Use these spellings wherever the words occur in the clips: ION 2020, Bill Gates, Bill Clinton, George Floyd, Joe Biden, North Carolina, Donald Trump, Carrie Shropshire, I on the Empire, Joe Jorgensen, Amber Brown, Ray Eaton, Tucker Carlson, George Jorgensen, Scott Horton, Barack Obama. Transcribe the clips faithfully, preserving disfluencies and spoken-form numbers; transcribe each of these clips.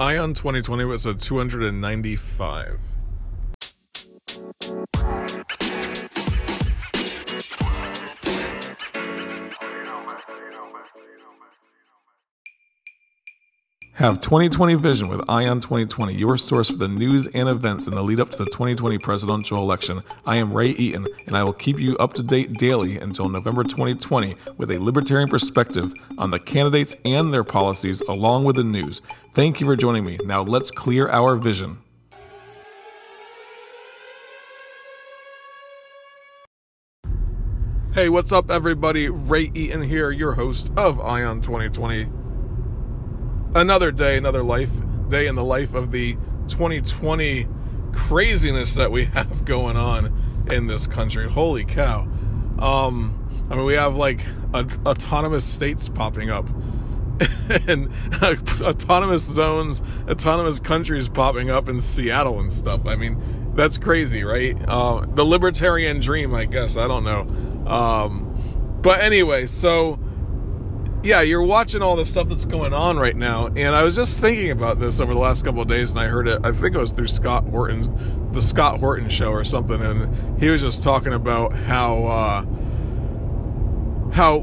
I O N twenty twenty was a two hundred ninety-five. Have twenty twenty vision with I O N twenty twenty, your source for the news and events in the lead up to the twenty twenty presidential election. I am Ray Eaton, and I will keep you up to date daily until November twenty twenty with a libertarian perspective on the candidates and their policies along with the news. Thank you for joining me. Now let's clear our vision. Hey, what's up everybody? Ray Eaton here, your host of I O N twenty twenty. Another day, another life, day in the life of the twenty twenty craziness that we have going on in this country. Holy cow. Um, I mean, we have like a, autonomous states popping up and uh, autonomous zones, autonomous countries popping up in Seattle and stuff. I mean, that's crazy, right? Uh, the libertarian dream, I guess. I don't know. Um, but anyway, so... yeah, you're watching all the stuff that's going on right now, and I was just thinking about this over the last couple of days, and I heard it, I think it was through Scott Horton, the Scott Horton show or something, and he was just talking about how, uh, how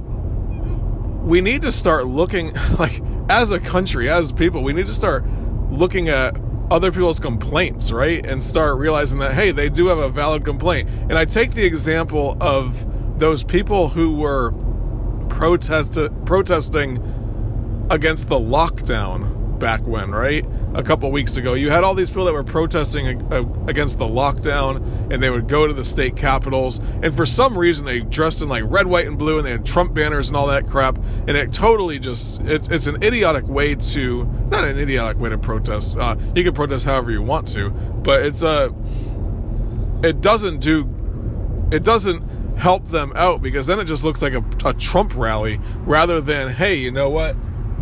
we need to start looking, like, as a country, as people, we need to start looking at other people's complaints, right, and start realizing that, hey, they do have a valid complaint. And I take the example of those people who were Protest, protesting against the lockdown back when, right? A couple weeks ago, you had all these people that were protesting against the lockdown, and they would go to the state capitals, and for some reason they dressed in like red, white, and blue, and they had Trump banners and all that crap, and it totally just, it's, it's an idiotic way to, not an idiotic way to protest, uh, you can protest however you want to, but it's a, it doesn't do, it doesn't help them out, because then it just looks like a, a Trump rally rather than, hey, you know what,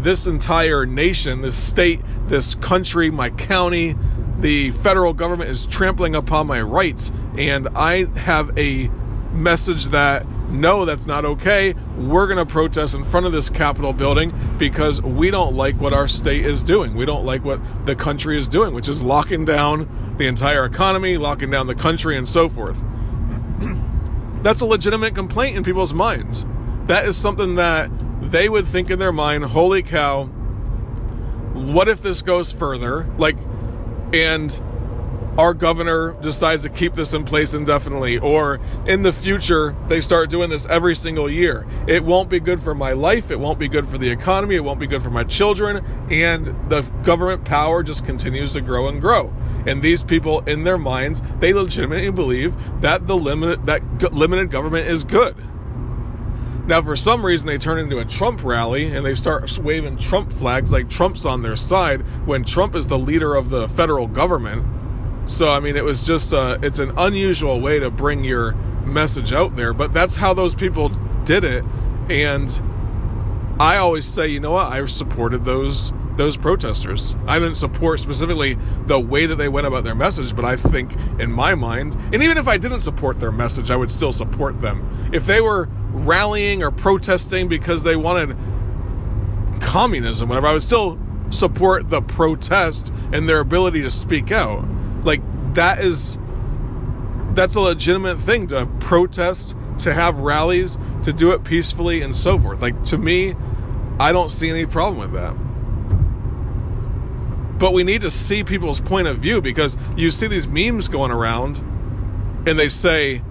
this entire nation, this state, this country, my county, the federal government is trampling upon my rights, and I have a message that, no, that's not okay. We're going to protest in front of this Capitol building because we don't like what our state is doing. We don't like what the country is doing, which is locking down the entire economy, locking down the country, and so forth. That's a legitimate complaint in people's minds. That is something that they would think in their mind, holy cow, what if this goes further? Like, and our governor decides to keep this in place indefinitely, or in the future, they start doing this every single year. It won't be good for my life. It won't be good for the economy. It won't be good for my children. And the government power just continues to grow and grow. And these people, in their minds, they legitimately believe that the limited that limited government is good. Now, for some reason, they turn into a Trump rally and they start waving Trump flags like Trump's on their side when Trump is the leader of the federal government. So, I mean, it was just a, it's an unusual way to bring your message out there. But that's how those people did it. And I always say, you know what, I supported those those protesters. I didn't support specifically the way that they went about their message, but I think in my mind, and even if I didn't support their message, I would still support them. If they were rallying or protesting because they wanted communism, whatever, I would still support the protest and their ability to speak out. Like, that is, that's a legitimate thing to protest, to have rallies, to do it peacefully and so forth. Like, to me, I don't see any problem with that. But we need to see people's point of view, because you see these memes going around and they say,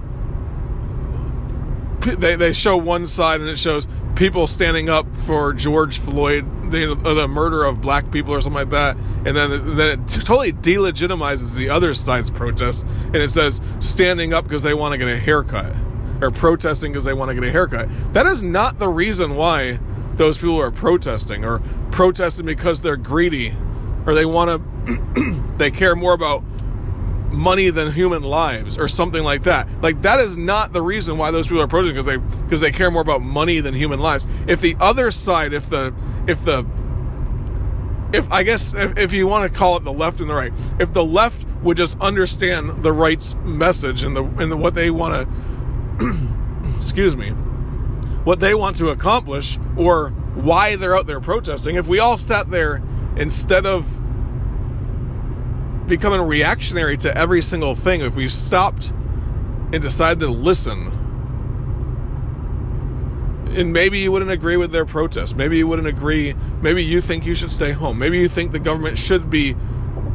they, they show one side and it shows people standing up for George Floyd, the, the murder of black people or something like that. And then, then it totally delegitimizes the other side's protest. And it says standing up because they want to get a haircut, or protesting because they want to get a haircut. That is not the reason why those people are protesting, or protesting because they're greedy, or they want to, they care more about money than human lives, or something like that. Like, that is not the reason why those people are protesting, because they, because they care more about money than human lives. If the other side, if the, if the, if I guess, if, if you want to call it the left and the right, if the left would just understand the right's message and the, and the, what they want to, excuse me, what they want to accomplish, or why they're out there protesting. If we all sat there, instead of becoming reactionary to every single thing. If we stopped and decided to listen, and maybe you wouldn't agree with their protest. Maybe you wouldn't agree. Maybe you think you should stay home. Maybe you think the government should be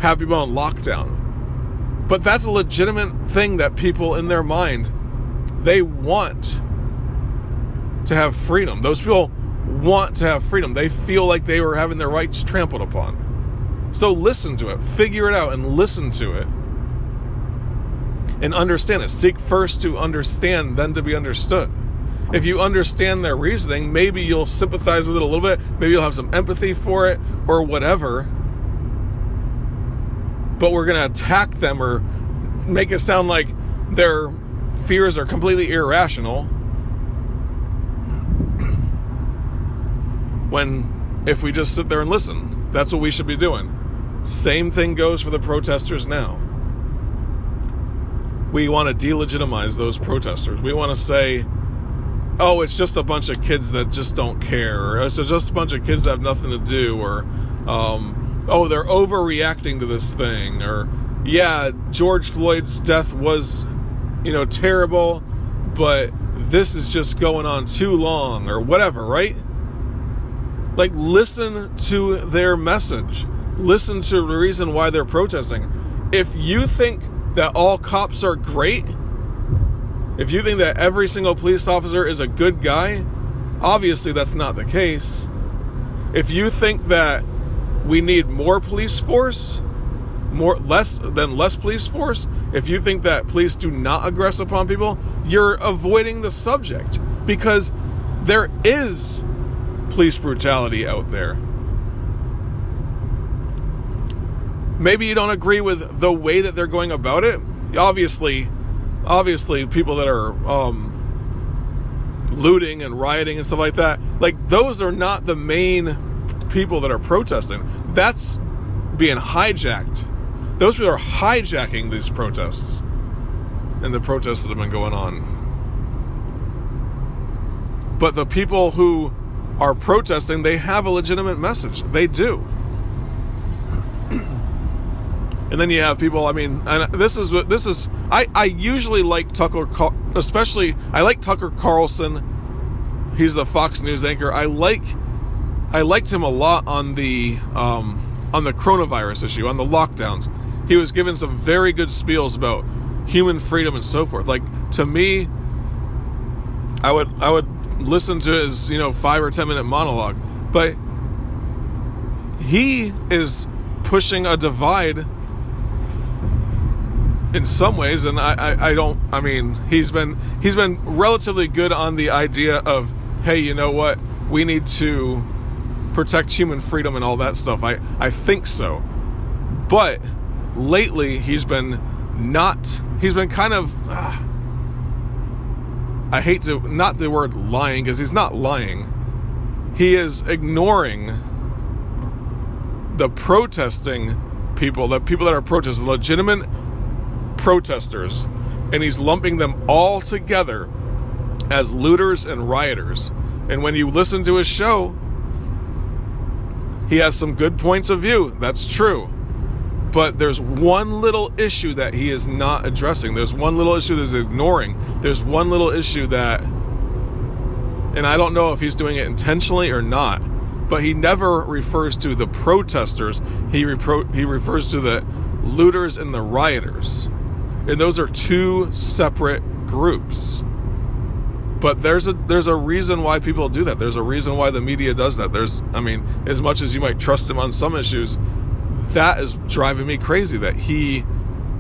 have people on lockdown. But that's a legitimate thing that people in their mind, they want to have freedom. Those people want to have freedom. They feel like they were having their rights trampled upon. So listen to it. Figure it out and listen to it. And understand it. Seek first to understand, then to be understood. If you understand their reasoning, maybe you'll sympathize with it a little bit. Maybe you'll have some empathy for it or whatever. But we're going to attack them or make it sound like their fears are completely irrational. When if we just sit there and listen, that's what we should be doing. Same thing goes for the protesters now. We want to delegitimize those protesters. We want to say, oh, it's just a bunch of kids that just don't care, or it's just a bunch of kids that have nothing to do, or, um, oh, they're overreacting to this thing, or, yeah, George Floyd's death was, you know, terrible, but this is just going on too long, or whatever, right? Like, listen to their message. Listen to the reason why they're protesting. If you think that all cops are great, if you think that every single police officer is a good guy, obviously that's not the case. If you think that we need more police force, more less than less police force, if you think that police do not aggress upon people, you're avoiding the subject, because there is police brutality out there. Maybe you don't agree with the way that they're going about it. Obviously, obviously people that are um, looting and rioting and stuff like that, like those are not the main people that are protesting. That's being hijacked. Those people are hijacking these protests and the protests that have been going on. But the people who are protesting, they have a legitimate message. They do. And then you have people, I mean, and this is what, this is, I, I usually like Tucker, Car- especially, I like Tucker Carlson. He's the Fox News anchor. I like, I liked him a lot on the, um, on the coronavirus issue, on the lockdowns. He was giving some very good spiels about human freedom and so forth. Like, to me, I would, I would listen to his, you know, five or ten minute monologue, but he is pushing a divide in some ways, and I, I, I don't, I mean, he's been, he's been relatively good on the idea of, hey, you know what, we need to protect human freedom and all that stuff. I, I think so. But lately he's been not, he's been kind of, ah, I hate to, not the word lying, because he's not lying. He is ignoring the protesting people, the people that are protesting, legitimate protesters, and he's lumping them all together as looters and rioters. And when you listen to his show, he has some good points of view, that's true, but there's one little issue that he is not addressing. There's one little issue that he's ignoring. There's one little issue that, and I don't know if he's doing it intentionally or not, but he never refers to the protesters. He repro- he refers to the looters and the rioters. And those are two separate groups. But there's a there's a reason why people do that. There's a reason why the media does that. There's, I mean, as much as you might trust him on some issues, that is driving me crazy, that he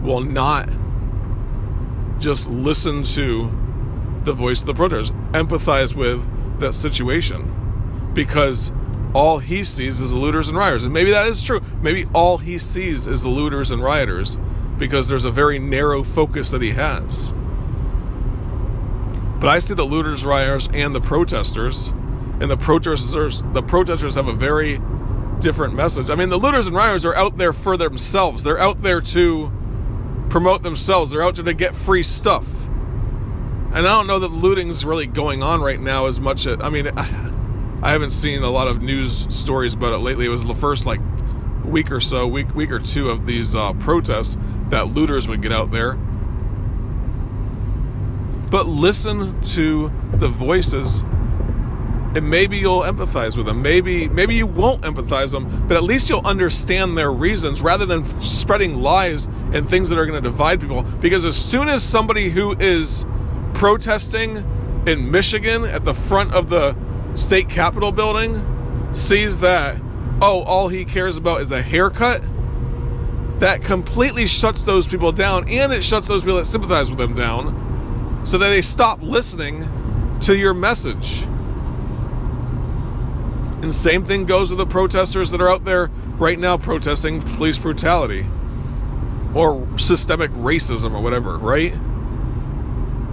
will not just listen to the voice of the protesters, empathize with that situation, because all he sees is the looters and rioters. And maybe that is true. Maybe all he sees is the looters and rioters, because there's a very narrow focus that he has. But I see the looters, rioters, and the protesters, and the protesters, the protesters have a very different message. I mean, the looters and rioters are out there for themselves. They're out there to promote themselves. They're out there to get free stuff. And I don't know that looting's really going on right now as much. As, I mean, I haven't seen a lot of news stories about it lately. It was the first, like, week or so, week week or two of these uh, protests, that looters would get out there. But listen to the voices, and maybe you'll empathize with them. Maybe maybe you won't empathize them, but at least you'll understand their reasons rather than spreading lies and things that are going to divide people. Because as soon as somebody who is protesting in Michigan at the front of the state capitol building sees that, oh, all he cares about is a haircut, that completely shuts those people down, and it shuts those people that sympathize with them down, so that they stop listening to your message. And same thing goes with the protesters that are out there right now protesting police brutality or systemic racism or whatever, right?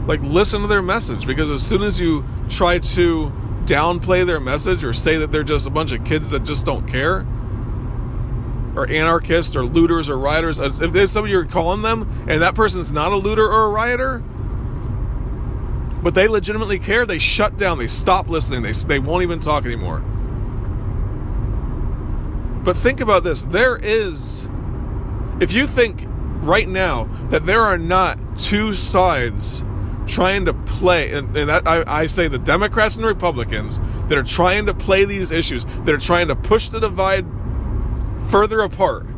Like, listen to their message, because as soon as you try to downplay their message or say that they're just a bunch of kids that just don't care, or anarchists or looters or rioters, if there's somebody you're calling them and that person's not a looter or a rioter, but they legitimately care, they shut down, they stop listening, they, they won't even talk anymore. But think about this. There is, if you think right now that there are not two sides trying to play, and, and that, I, I say the Democrats and the Republicans that are trying to play these issues, that are trying to push the divide further apart,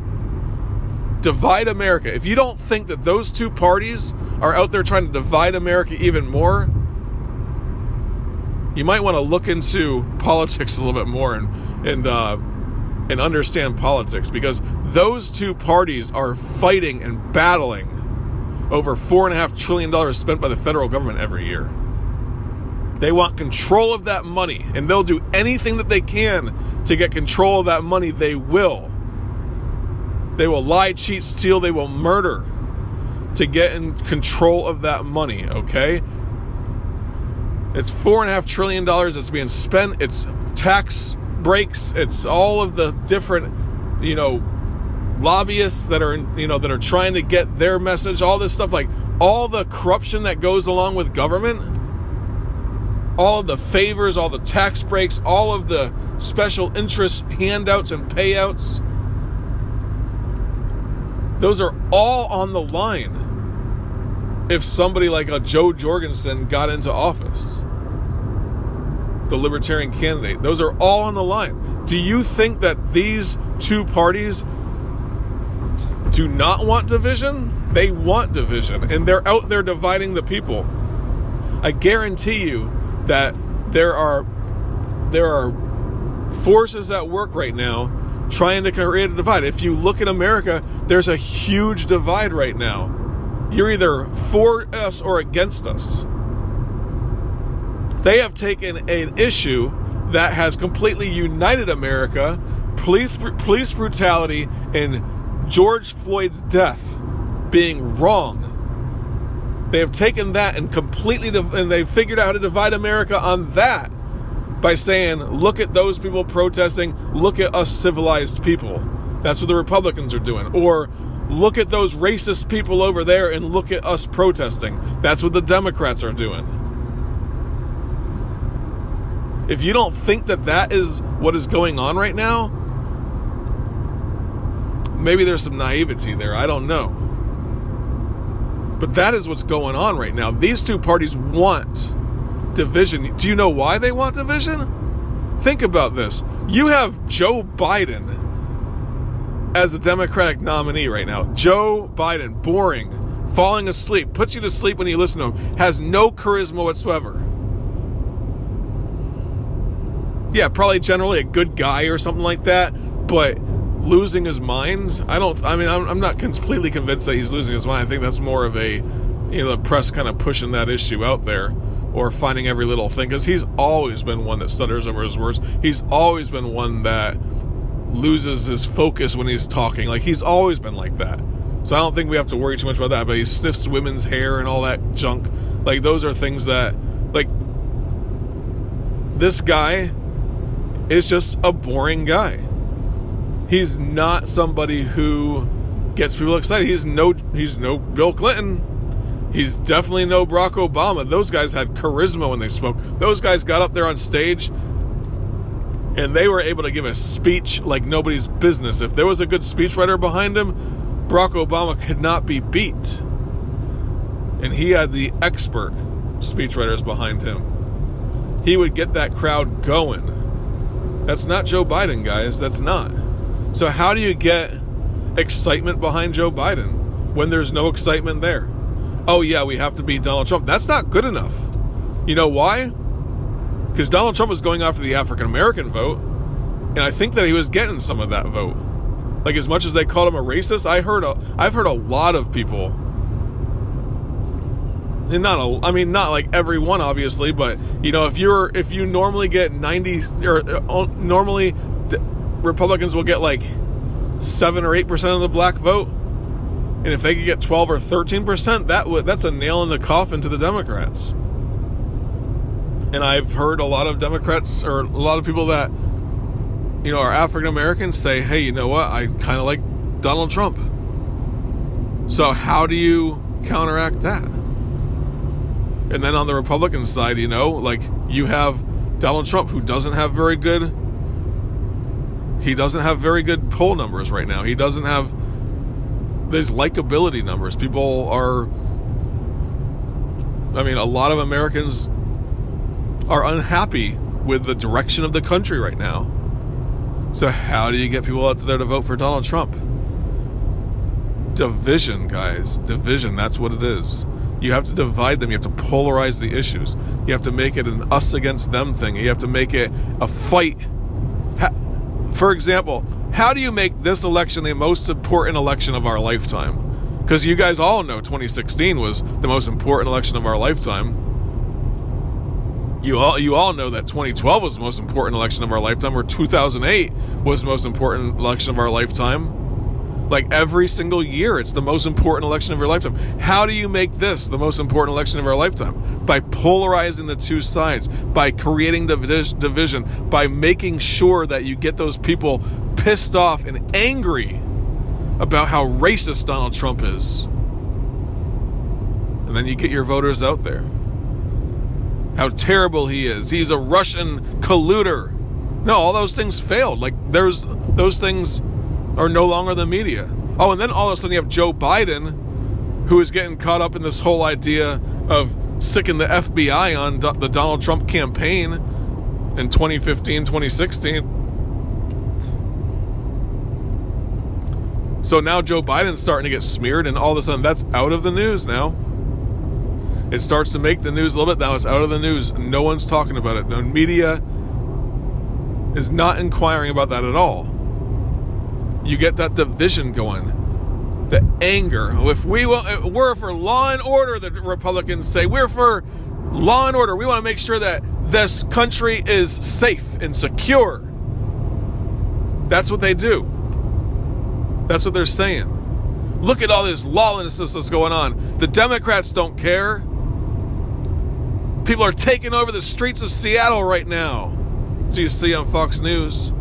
divide America. If you don't think that those two parties are out there trying to divide America even more, you might want to look into politics a little bit more and, and, uh, and understand politics, because those two parties are fighting and battling over four and a half trillion dollars spent by the federal government every year. They want control of that money, and they'll do anything that they can to get control of that money. They will. They will lie, cheat, steal. They will murder to get in control of that money, okay? It's four and a half trillion dollars that's being spent. It's tax breaks. It's all of the different, you know, lobbyists that are, you know, that are trying to get their message, all this stuff, like all the corruption that goes along with government, all of the favors, all the tax breaks, all of the special interest handouts and payouts. Those are all on the line if somebody like a Joe Jorgensen got into office, the libertarian candidate. Those are all on the line. Do you think that these two parties do not want division? They want division, and they're out there dividing the people. I guarantee you that there are there are forces at work right now trying to create a divide. If you look at America, there's a huge divide right now. You're either for us or against us. They have taken an issue that has completely united America, police, police brutality, and George Floyd's death being wrong. They have taken that and completely, div- and they've figured out how to divide America on that by saying, look at those people protesting, look at us civilized people. That's what the Republicans are doing. Or look at those racist people over there and look at us protesting. That's what the Democrats are doing. If you don't think that that is what is going on right now, maybe there's some naivety there. I don't know. But that is what's going on right now. These two parties want division. Do you know why they want division? Think about this. You have Joe Biden as a Democratic nominee right now. Joe Biden, boring, falling asleep, puts you to sleep when you listen to him, has no charisma whatsoever. Yeah, probably generally a good guy or something like that, but losing his mind? I don't, I mean, I'm, I'm not completely convinced that he's losing his mind. I think that's more of a, you know, the press kind of pushing that issue out there or finding every little thing, because he's always been one that stutters over his words. He's always been one that loses his focus when he's talking. Like, he's always been like that. So I don't think we have to worry too much about that, but he sniffs women's hair and all that junk. Like, those are things that, like, this guy is just a boring guy. He's not somebody who gets people excited. He's no he's no Bill Clinton. He's definitely no Barack Obama. Those guys had charisma when they spoke. Those guys got up there on stage and they were able to give a speech like nobody's business. If there was a good speechwriter behind him, Barack Obama could not be beat. And he had the expert speechwriters behind him. He would get that crowd going. That's not Joe Biden, guys. That's not. So how do you get excitement behind Joe Biden when there's no excitement there? Oh, yeah, we have to beat Donald Trump. That's not good enough. You know why? Because Donald Trump was going after the African-American vote, and I think that he was getting some of that vote. Like, as much as they called him a racist, I heard a, I've heard a lot of people... And not a, I mean, not like everyone, obviously, but you know, if you're, if you normally get ninety, or uh, normally d- Republicans will get like seven or eight percent of the black vote, and if they could get twelve or thirteen percent, that would that's a nail in the coffin to the Democrats. And I've heard a lot of Democrats or a lot of people that you know are African Americans say, "Hey, you know what? I kind of like Donald Trump." So how do you counteract that? And then on the Republican side, you know, like you have Donald Trump, who doesn't have very good, he doesn't have very good poll numbers right now. He doesn't have these likability numbers. People are, I mean, a lot of Americans are unhappy with the direction of the country right now. So how do you get people out there to vote for Donald Trump? Division, guys, division. That's what it is. You have to divide them. You have to polarize the issues. You have to make it an us against them thing. You have to make it a fight. For example, how do you make this election the most important election of our lifetime? Because you guys all know twenty sixteen was the most important election of our lifetime. You all you all know that twenty twelve was the most important election of our lifetime, or two thousand eight was the most important election of our lifetime. Like every single year, it's the most important election of your lifetime. How do you make this the most important election of our lifetime? By polarizing the two sides, by creating division, by making sure that you get those people pissed off and angry about how racist Donald Trump is. And then you get your voters out there. How terrible he is. He's a Russian colluder. No, all those things failed. Like there's those things... are no longer the media. Oh, and then all of a sudden you have Joe Biden, who is getting caught up in this whole idea of sicking the F B I on do- the Donald Trump campaign in twenty fifteen, twenty sixteen. So now Joe Biden's starting to get smeared, and all of a sudden that's out of the news now. It starts to make the news a little bit. Now it's out of the news. No one's talking about it. The media is not inquiring about that at all. You get that division going, the anger. If we want, if we're for law and order, the Republicans say we're for law and order. We want to make sure that this country is safe and secure. That's what they do. That's what they're saying. Look at all this lawlessness that's going on. The Democrats don't care. People are taking over the streets of Seattle right now. So you see on Fox News.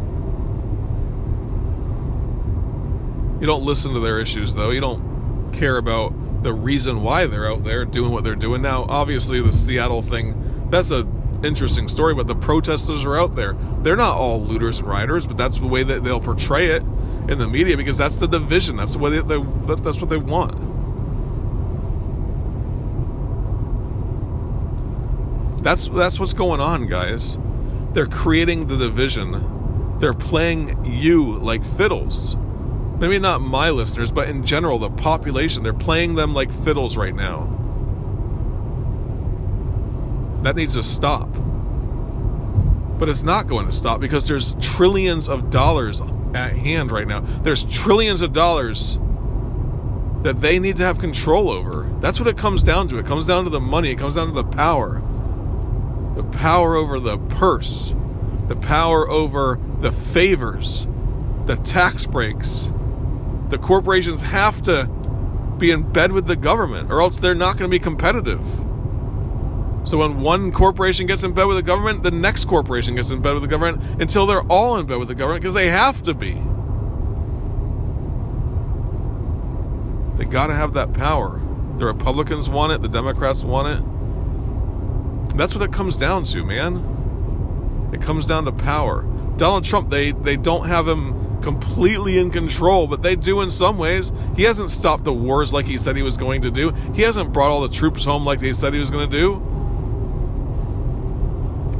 You don't listen to their issues, though. You don't care about the reason why they're out there doing what they're doing. Now, obviously, the Seattle thing, that's an interesting story, but the protesters are out there. They're not all looters and rioters, but that's the way that they'll portray it in the media because that's the division. That's what they, they, that's what they want. That's, that's what's going on, guys. They're creating the division. They're playing you like fiddles. Maybe not my listeners, but in general, the population, they're playing them like fiddles right now. That needs to stop. But it's not going to stop because there's trillions of dollars at hand right now. There's trillions of dollars that they need to have control over. That's what it comes down to. It comes down to the money. It comes down to the power. The power over the purse. The power over the favors. The tax breaks. The corporations have to be in bed with the government or else they're not going to be competitive. So when one corporation gets in bed with the government, the next corporation gets in bed with the government until they're all in bed with the government because they have to be. They got to have that power. The Republicans want it. The Democrats want it. That's what it comes down to, man. It comes down to power. Donald Trump, they, they don't have him completely in control, but they do in some ways. He hasn't stopped the wars like he said he was going to do. He hasn't brought all the troops home like they said he was going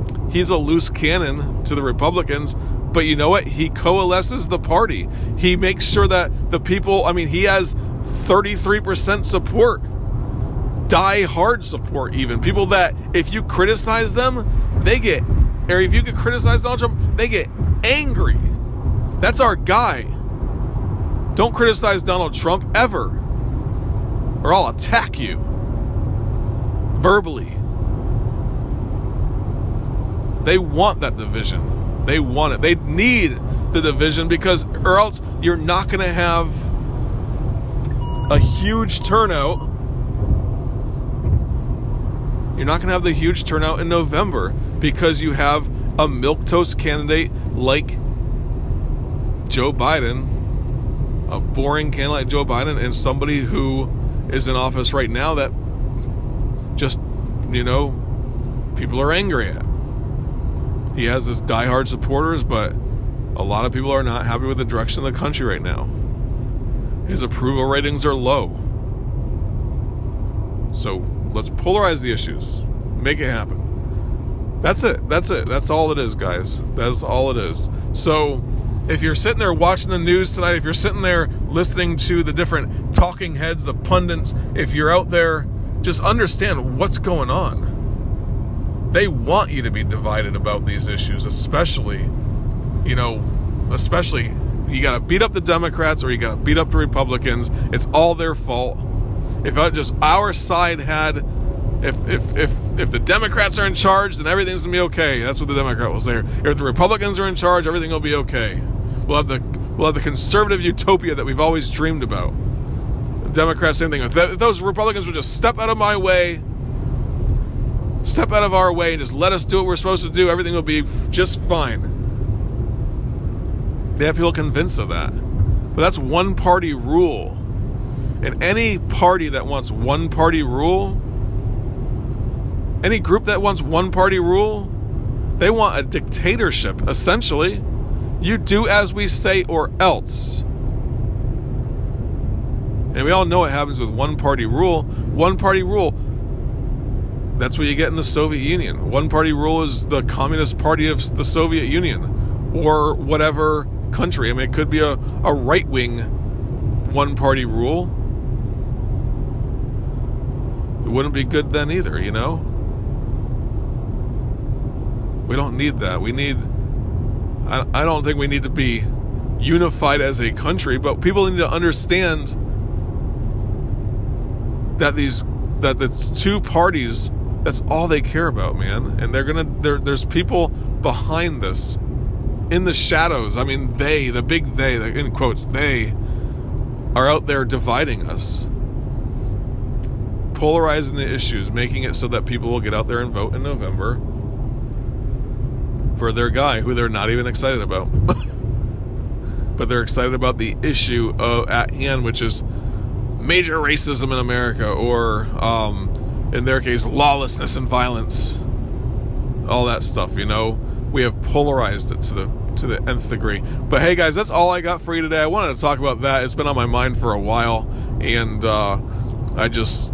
to do. He's a loose cannon to the Republicans, but you know what? He coalesces the party. He makes sure that the people, I mean, he has thirty-three percent support. Die-hard support, even. People that, if you criticize them, they get, or if you could criticize Donald Trump, they get angry. That's our guy. Don't criticize Donald Trump ever, or I'll attack you verbally. They want that division. They want it. They need the division, because or else you're not going to have a huge turnout. You're not going to have the huge turnout in November because you have a milquetoast candidate like Joe Biden, a boring candidate like Joe Biden, and somebody who is in office right now that just, you know, people are angry at. He has his diehard supporters, but a lot of people are not happy with the direction of the country right now. His approval ratings are low. So let's polarize the issues. Make it happen. That's it. That's it. That's all it is, guys. That's all it is. So if you're sitting there watching the news tonight, if you're sitting there listening to the different talking heads, the pundits, if you're out there, just understand what's going on. They want you to be divided about these issues, especially, you know, especially you got to beat up the Democrats or you got to beat up the Republicans. It's all their fault. If just our side had, if if if if the Democrats are in charge, then everything's gonna be okay. That's what the Democrat will say. If the Republicans are in charge, everything will be okay. We'll have the we'll have the conservative utopia that we've always dreamed about. The Democrats, same thing. If, that, if those Republicans would just step out of my way, step out of our way, and just let us do what we're supposed to do, everything will be just fine. They have people convinced of that, but that's one party rule. And any party that wants one party rule, any group that wants one party rule, they want a dictatorship, essentially. You do as we say or else. And we all know what happens with one party rule. One party rule, that's what you get in the Soviet Union. One party rule is the Communist Party of the Soviet Union or whatever country. I mean, it could be a, a right-wing one party rule. It wouldn't be good then either, you know? We don't need that. We need... I, I don't think we need to be unified as a country, but people need to understand that these... that the two parties, that's all they care about, man. And they're gonna... There, there's people behind this in the shadows. I mean, they, the big they, the, in quotes, they are out there dividing us. Polarizing the issues, making it so that people will get out there and vote in November for their guy who they're not even excited about. But they're excited about the issue of, at hand, which is major racism in America, or um, in their case, lawlessness and violence. All that stuff, you know? We have polarized it to the to the nth degree. But hey, guys, that's all I got for you today. I wanted to talk about that. It's been on my mind for a while, and uh, I just...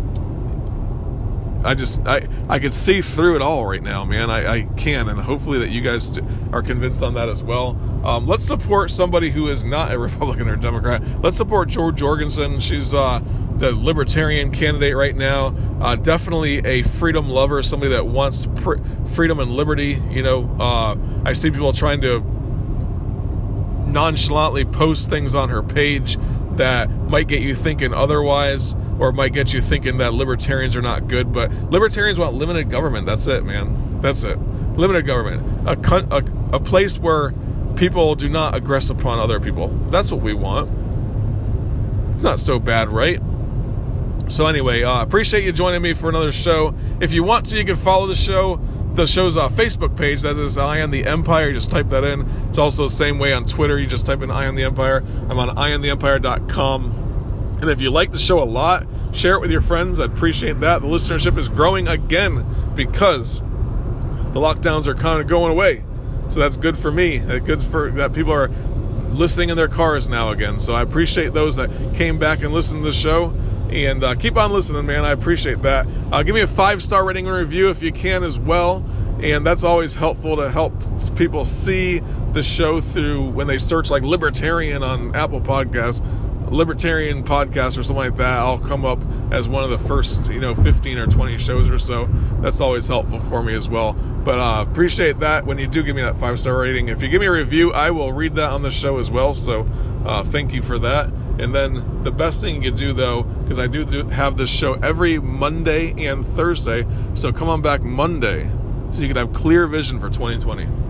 I just, I, I could see through it all right now, man. I, I can, and hopefully that you guys are convinced on that as well. Um, let's support somebody who is not a Republican or Democrat. Let's support George Jorgensen. She's uh, the libertarian candidate right now. Uh, definitely a freedom lover, somebody that wants pr- freedom and liberty. You know, uh, I see people trying to nonchalantly post things on her page that might get you thinking otherwise, or it might get you thinking that libertarians are not good, but libertarians want limited government. That's it, man. That's it. Limited government. A, con- a, a place where people do not aggress upon other people. That's what we want. It's not so bad, right? So anyway, I uh, appreciate you joining me for another show. If you want to, you can follow the show. The show's uh, Facebook page, that is I on the Empire. You just type that in. It's also the same way on Twitter. You just type in I on the Empire. I'm on i on the empire dot com. And if you like the show a lot, share it with your friends. I'd appreciate that. The listenership is growing again because the lockdowns are kind of going away. So that's good for me. That's good for that people are listening in their cars now again. So I appreciate those that came back and listened to the show. And uh, keep on listening, man. I appreciate that. Uh, give me a five-star rating and review if you can as well. And that's always helpful to help people see the show through when they search like Libertarian on Apple Podcasts. Libertarian podcast or something like that, I'll come up as one of the first, you know, fifteen or twenty shows or so. That's always helpful for me as well. But uh, appreciate that when you do give me that five-star rating. If you give me a review, I will read that on the show as well. So uh, thank you for that. And then the best thing you do, though, because I do, do have this show every Monday and Thursday. So come on back Monday so you can have clear vision for twenty twenty.